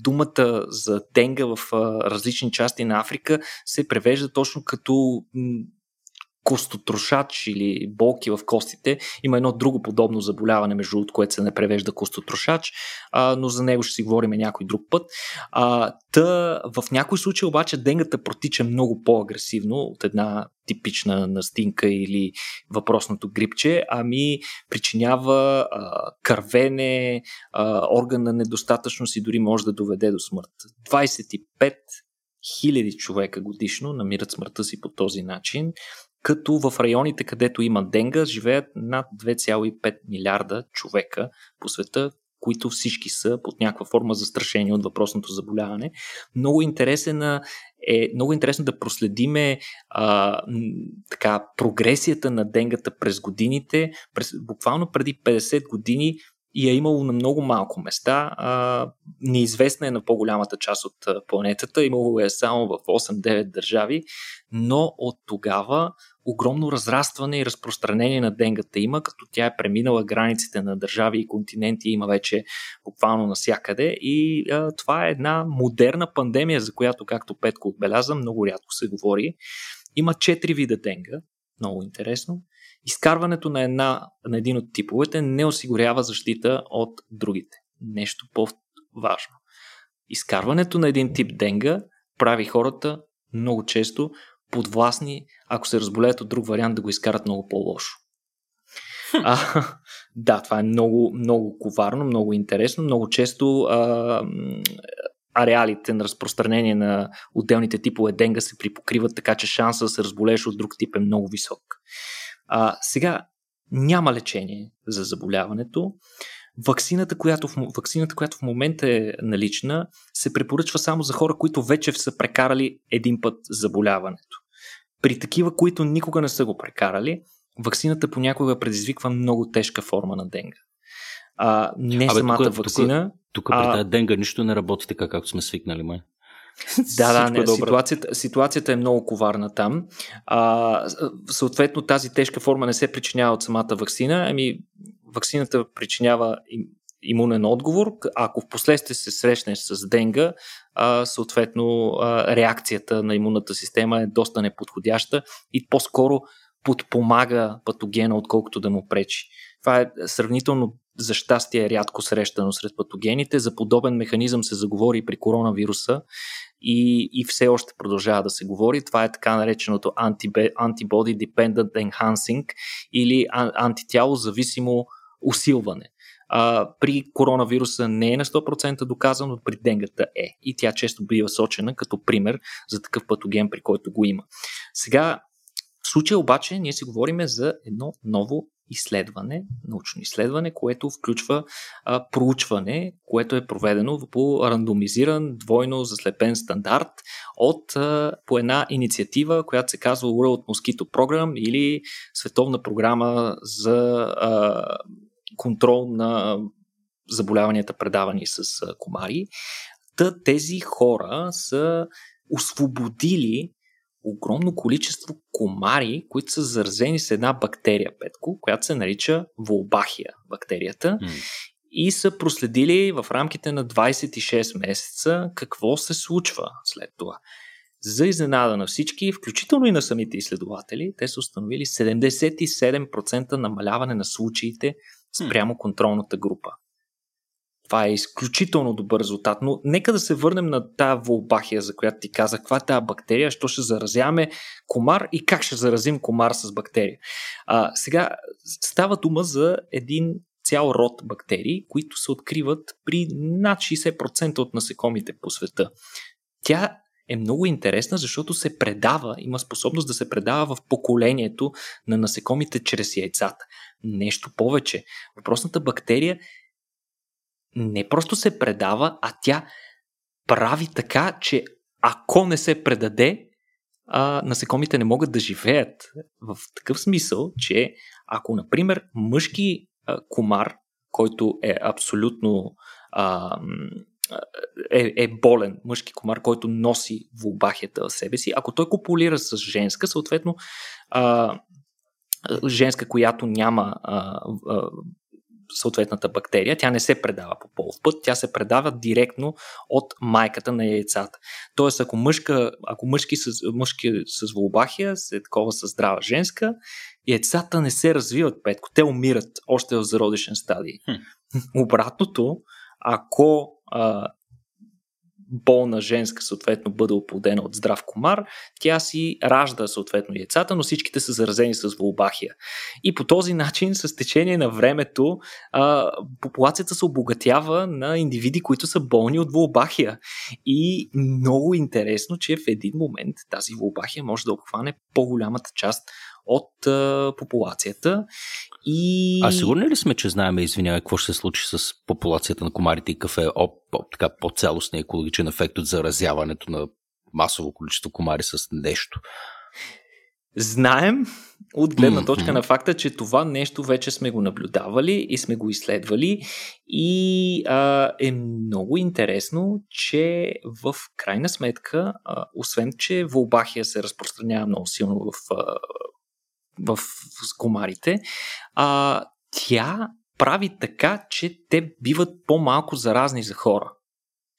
думата за денга в а, различни части на Африка се превежда точно като м- костотрошач или болки в костите. Има едно друго подобно заболяване, между от което се не превежда костотрошач, а, но за него ще си говорим някой друг път. А, та, в някой случай обаче денгата протича много по-агресивно от една типична настинка или въпросното грипче, ами причинява а, кървене, а, органна недостатъчност и дори може да доведе до смърт. двайсет и пет хиляди човека годишно намират смъртта си по този начин, като в районите, където има денга, живеят над две цяло и пет милиарда човека по света, които всички са под някаква форма застрашени от въпросното заболяване. Много интересен е, много интересно да проследиме а, така, прогресията на денгата през годините. През, буквално преди петдесет години и е имало на много малко места. А, неизвестна е на по-голямата част от планетата. Имало е само в осем-девет държави, но от тогава огромно разрастване и разпространение на денгата има, като тя е преминала границите на държави и континенти, има вече буквално навсякъде, и а, това е една модерна пандемия, за която, както Петко отбеляза, много рядко се говори. Има четири вида денга, много интересно. Изкарването на, една, на един от типовете не осигурява защита от другите. Нещо по-важно. Изкарването на един тип денга прави хората много често подвластни, ако се разболеят от друг вариант, да го изкарат много по-лошо. А, да, това е много, много коварно, много интересно. Много често а, ареалите на разпространение на отделните типове денга се припокриват, така че шанса да се разболееш от друг тип е много висок. А, сега няма лечение за заболяването. Ваксината, която в, ваксината, която в момента е налична, се препоръчва само за хора, които вече са прекарали един път заболяването. При такива, които никога не са го прекарали, ваксината понякога предизвиква много тежка форма на денга. А, не Абе, самата тук, ваксина. Тук, тук, тук а... при тази денга нищо не работи така, както сме свикнали, май. Да, да, не, ситуацията, ситуацията е много коварна там. А, съответно, тази тежка форма не се причинява от самата ваксина, ами ваксината причинява имунен отговор. Ако в последствие се срещнеш с денга, а, съответно а, реакцията на имунната система е доста неподходяща и по-скоро подпомага патогена, отколкото да му пречи. Това е сравнително, за щастие, рядко срещано сред патогените. За подобен механизъм се заговори при коронавируса и, и все още продължава да се говори. Това е така нареченото Antibody Dependent Enhancing или антитяло зависимо усилване. А, при коронавируса не е на сто процента доказано, при денгата е. И тя често бива сочена като пример за такъв патоген, при който го има. Сега, в случая обаче, ние си говорим за едно ново изследване, научно изследване, което включва а, проучване, което е проведено по рандомизиран, двойно заслепен стандарт от а, по една инициатива, която се казва World Mosquito Program или Световна програма за а, контрол на заболяванията, предавани с а, комари. Та тези хора са освободили огромно количество комари, които са заразени с една бактерия, Петко, която се нарича Волбахия, бактерията, mm. и са проследили в рамките на двайсет и шест месеца какво се случва след това. За изненада на всички, включително и на самите изследователи, те са установили седемдесет и седем процента намаляване на случаите спрямо mm. контролната група. Това е изключително добър резултат, но нека да се върнем на тази Волбахия, за която ти казах. Каква е тази бактерия, що ще заразяваме комар и как ще заразим комар с бактерия? А, сега става дума за един цял род бактерии, които се откриват при над шейсет процента от насекомите по света. Тя е много интересна, защото се предава, има способност да се предава в поколението на насекомите чрез яйцата. Нещо повече. Въпросната бактерия не просто се предава, а тя прави така, че ако не се предаде, а, насекомите не могат да живеят. В такъв смисъл, че ако, например, мъжки а, комар, който е абсолютно а, е, е болен, мъжки комар, който носи волбахията в себе си, ако той копулира с женска, съответно а, женска, която няма а, а, съответната бактерия, тя не се предава по полов път, тя се предава директно от майката на яйцата. Тоест, ако, мъжка, ако мъжки, с, мъжки с волбахия се такова със здрава женска, яйцата не се развиват, Петко, те умират още в зародишен стадий. Хм. Обратното, ако а, болна женска съответно бъде оплодена от здрав комар, тя си ражда съответно яйцата, но всичките са заразени с волбахия. И по този начин, с течение на времето, а, популацията се обогатява на индивиди, които са болни от волбахия. И много интересно, че в един момент тази волбахия може да обхване по-голямата част от а, популацията. И... А сигурни ли сме, че знаем, извинявай, какво ще се случи с популацията на комарите и кафе, оп, оп, така по-цялостния екологичен ефект от заразяването на масово количество комари с нещо? Знаем от гледна точка mm-hmm. на факта, че това нещо вече сме го наблюдавали и сме го изследвали и а, е много интересно, че в крайна сметка, а, освен че волбахия се разпространява много силно в а, в комарите, а, тя прави така, че те биват по-малко заразни за хора.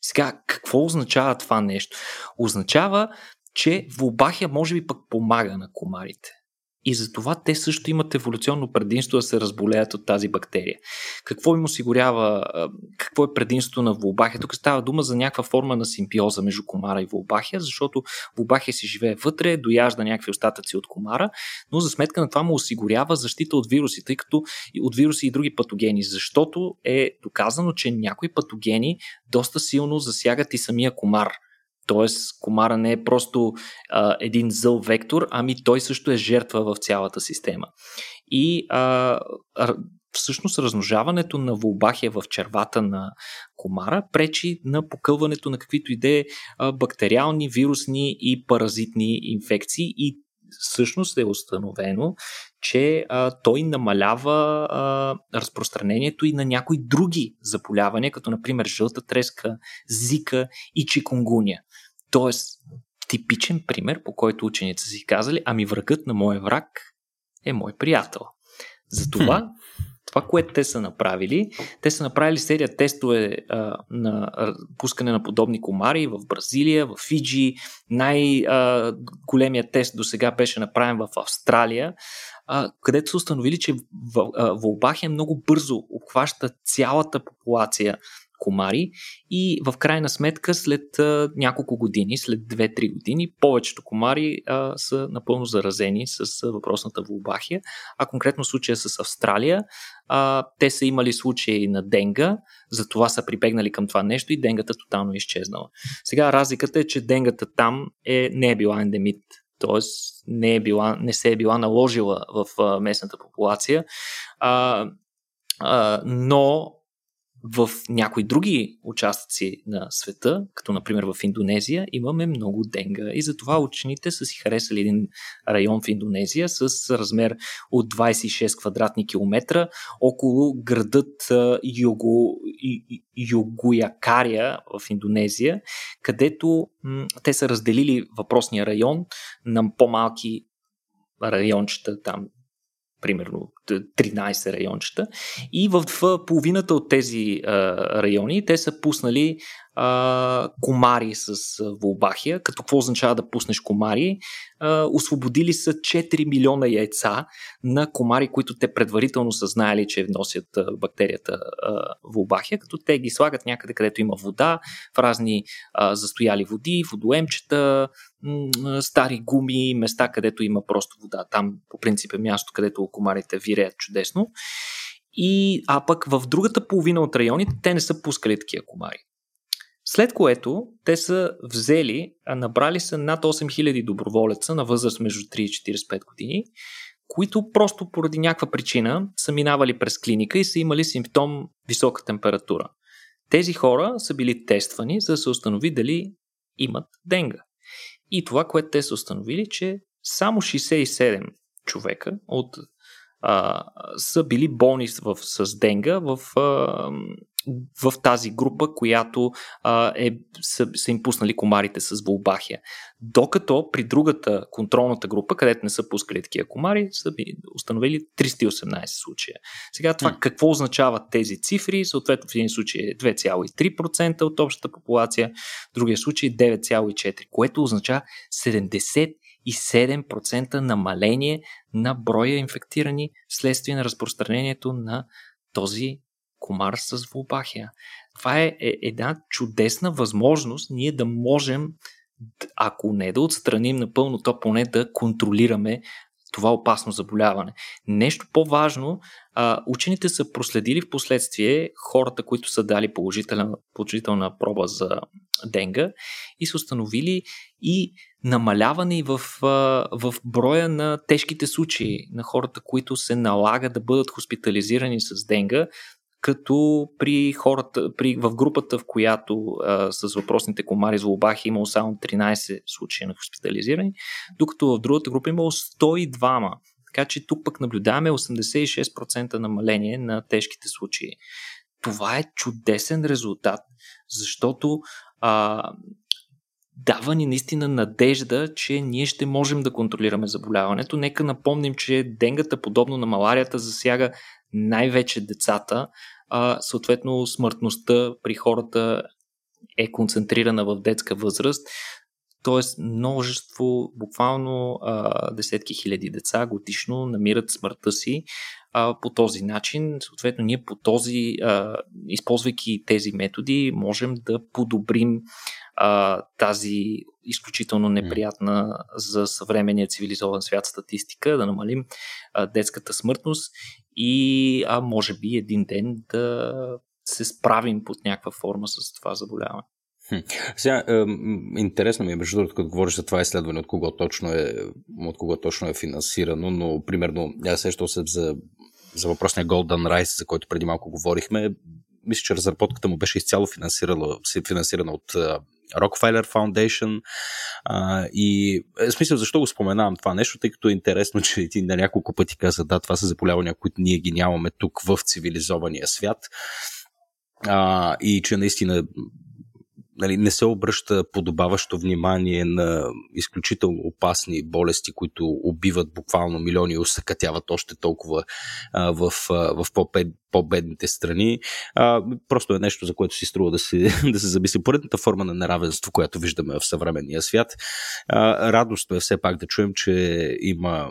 Сега, какво означава това нещо? Означава, че волбахия може би пък помага на комарите. И затова те също имат еволюционно предимство да се разболеят от тази бактерия. Какво им осигурява, какво е предимството на волбахия? Тук става дума за някаква форма на симбиоза между комара и волбахия, защото волбахия си живее вътре, дояжда някакви остатъци от комара, но за сметка на това му осигурява защита от вируси, тъй като от вируси и други патогени, защото е доказано, че някои патогени доста силно засягат и самия комар. Тоест, комара не е просто а, един зъл вектор, ами той също е жертва в цялата система. И а, всъщност размножаването на волбахия в червата на комара пречи на покълването на каквито и да е бактериални, вирусни и паразитни инфекции и всъщност е установено, че а, той намалява а, разпространението и на някои други заболявания, като например жълта треска, зика и чикунгуня. Тоест, типичен пример, по който учените си казали, ами врагът на моя враг е мой приятел. Затова хм. това, което те са направили, те са направили серия тестове а, на пускане на подобни комари в Бразилия, в Фиджи. Най-големият тест до сега беше направен в Австралия, а, където са установили, че Волбахия много бързо обхваща цялата популация комари и в крайна сметка след а, няколко години, след две-три години, повечето комари а, са напълно заразени с а, въпросната Волбахия, а конкретно случая с Австралия, а, те са имали случаи на денга, затова са прибегнали към това нещо и денгата тотално е изчезнала. Сега разликата е, че денгата там е, не е била ендемит, т.е. не е била, не се е била наложила в а, местната популация, а, а, но в някои други участъци на света, като например в Индонезия, имаме много денга и затова учените са си харесали един район в Индонезия с размер от двадесет и шест квадратни километра около градът Юго, Югоякария в Индонезия, където м- те са разделили въпросния район на по-малки райончета там, примерно тринадесет райончета, и в половината от тези а, райони те са пуснали а, комари с Волбахия. Като какво означава да пуснеш комари? А, освободили са четири милиона яйца на комари, които те предварително са знаели, че вносят бактерията а, Волбахия, като те ги слагат някъде, където има вода, в разни а, застояли води, водоемчета, стари гуми, места, където има просто вода. Там по принцип е място, където комарите виреят чудесно. И, а пък в другата половина от районите те не са пускали такива комари. След което те са взели, набрали са над осем хиляди доброволеца на възраст между три и четиридесет и пет години, които просто поради някаква причина са минавали през клиника и са имали симптом висока температура. Тези хора са били тествани, за да се установи дали имат денга. И това, което те са установили, че само шейсет и седем човека от, а, са били болни в, с денга в, а, в тази група, която а, е, са, са им пуснали комарите с Волбахия. Докато при другата, контролната група, където не са пускали такива комари, са били установили триста и осемнадесет случая. Сега това mm. какво означават тези цифри? Съответно в един случай е две цяло и три процента от общата популация, в другия случай девет цяло и четири процента, което означава седемдесет и седем процента намаление на броя инфектирани следствие на разпространението на този комар с Волбахия. Това е една чудесна възможност ние да можем, ако не да отстраним напълно, то поне да контролираме това опасно заболяване. Нещо по-важно, учените са проследили в последствие хората, които са дали положителна, положителна проба за денга и са установили и намаляване и в, в броя на тежките случаи на хората, които се налага да бъдат хоспитализирани с денга, като при хората, при, в групата, в която а, с въпросните комари с Волбахия имало само тринадесет случая на хоспитализирани, докато в другата група имало сто и двама. Така че тук пък наблюдаваме осемдесет и шест процента намаление на тежките случаи. Това е чудесен резултат, защото а, дава ни наистина надежда, че ние ще можем да контролираме заболяването. Нека напомним, че денгата, подобно на маларията, засяга най-вече децата, а, съответно смъртността при хората е концентрирана в детска възраст, т.е. множество, буквално а, десетки хиляди деца годишно намират смъртта си а, по този начин. Съответно ние по този, а, използвайки тези методи, можем да подобрим а, тази изключително неприятна за съвременния цивилизован свят статистика, да намалим а, детската смъртност и а, може би един ден да се справим под някаква форма с това заболяване. Хм. Сега, е, интересно ми е, между другото, като говориш за това изследване, от кого точно е, от кого точно е финансирано, но примерно, аз сещам се за, за въпросния Golden Rice, за който преди малко говорихме, мисля, че разработката му беше изцяло финансирана от Rockefeller Foundation а, и в смисъл защо го споменавам това нещо, тъй като е интересно, че ти на няколко пъти каза, да, това са заболявания, които ние ги нямаме тук в цивилизования свят а, и че наистина нали, не се обръща подобаващо внимание на изключително опасни болести, които убиват буквално милиони и усъкътяват още толкова а, в, а, в по-бедните страни. А, просто е нещо, за което си струва да се, да се замисли. Поредната форма на неравенство, която виждаме в съвременния свят. А, радостно е все пак да чуем, че има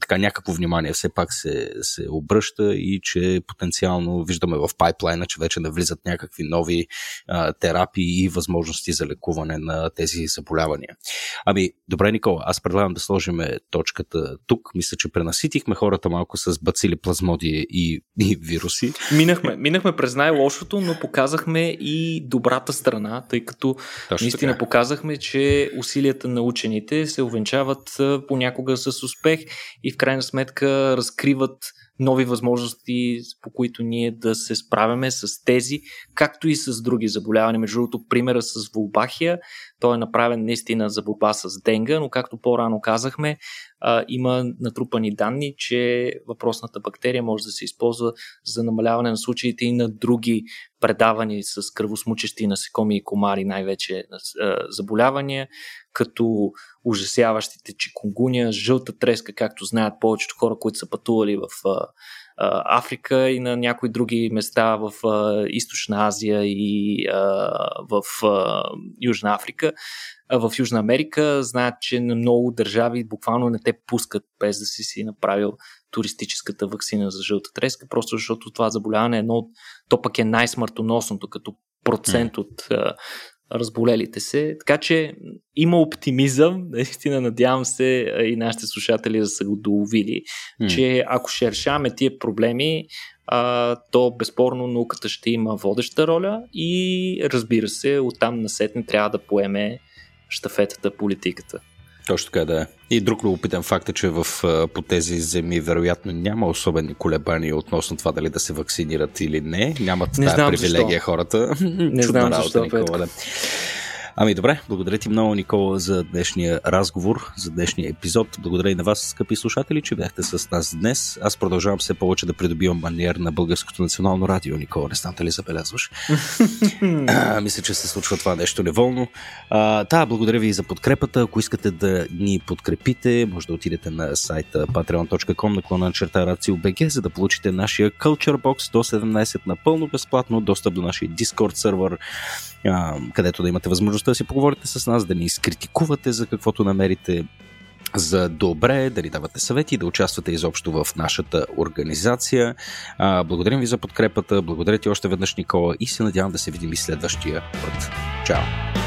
така някакво внимание все пак се, се обръща и че потенциално виждаме в пайплайна, че вече навлизат някакви нови а, терапии и възможности за лекуване на тези заболявания. Ами, добре, Никола, аз предлагам да сложим точката тук. Мисля, че пренаситихме хората малко с бацили, плазмодии и, и вируси. Минахме, минахме през най-лошото, но показахме и добрата страна, тъй като точно наистина така показахме, че усилията на учените се увенчават понякога с успех и в крайна сметка разкриват нови възможности, по които ние да се справяме с тези, както и с други заболявания. Между другото, примера с Волбахия, той е направен наистина за борба с денга, но както по-рано казахме, а, има натрупани данни, че въпросната бактерия може да се използва за намаляване на случаите и на други предавани с кръвосмучещи насекоми и комари, най-вече а, заболявания, като ужасяващите чикунгуня, жълта треска, както знаят повечето хора, които са пътували в Африка и на някои други места в Източна Азия и в Южна Африка. В Южна Америка знаят, че на много държави буквално не те пускат без да си си направил туристическата ваксина за жълта треска, просто защото това заболяване е едно от, то пък е най-смъртоносното като процент от разболелите се. Така че има оптимизъм, наистина надявам се и нашите слушатели да са го доловили, mm. че ако ще решаваме тия проблеми, а, то безспорно науката ще има водеща роля и разбира се, оттам насетне трябва да поеме щафетата политиката. Точно така, да. И друг любопитен факт е, че в, по тези земи вероятно няма особени колебания относно това дали да се вакцинират или не. Нямат тази привилегия защо. Хората. Не Чудна знам работа, защо, Никола. Да. Ами добре, благодаря ти много, Никола, за днешния разговор, за днешния епизод. Благодаря и на вас, скъпи слушатели, че бяхте с нас днес. Аз продължавам все повече да придобивам маниер на Българското национално радио, Никола, не знам дали забелязваш. а, мисля, че се случва това нещо неволно. А, да, благодаря ви за подкрепата. Ако искате да ни подкрепите, може да отидете на сайта patreon точка com наклона черта RACIO.BG, за да получите нашия Culture Box до седемнайсет напълно безплатно, достъп до нашия Discord сервер, където да имате възможност да си поговорите с нас, да ни изкритикувате за каквото намерите за добре, да ни давате съвети, да участвате изобщо в нашата организация. Благодарим ви за подкрепата, благодаря ти още веднъж, Никола, и се надявам да се видим и следващия път. Чао!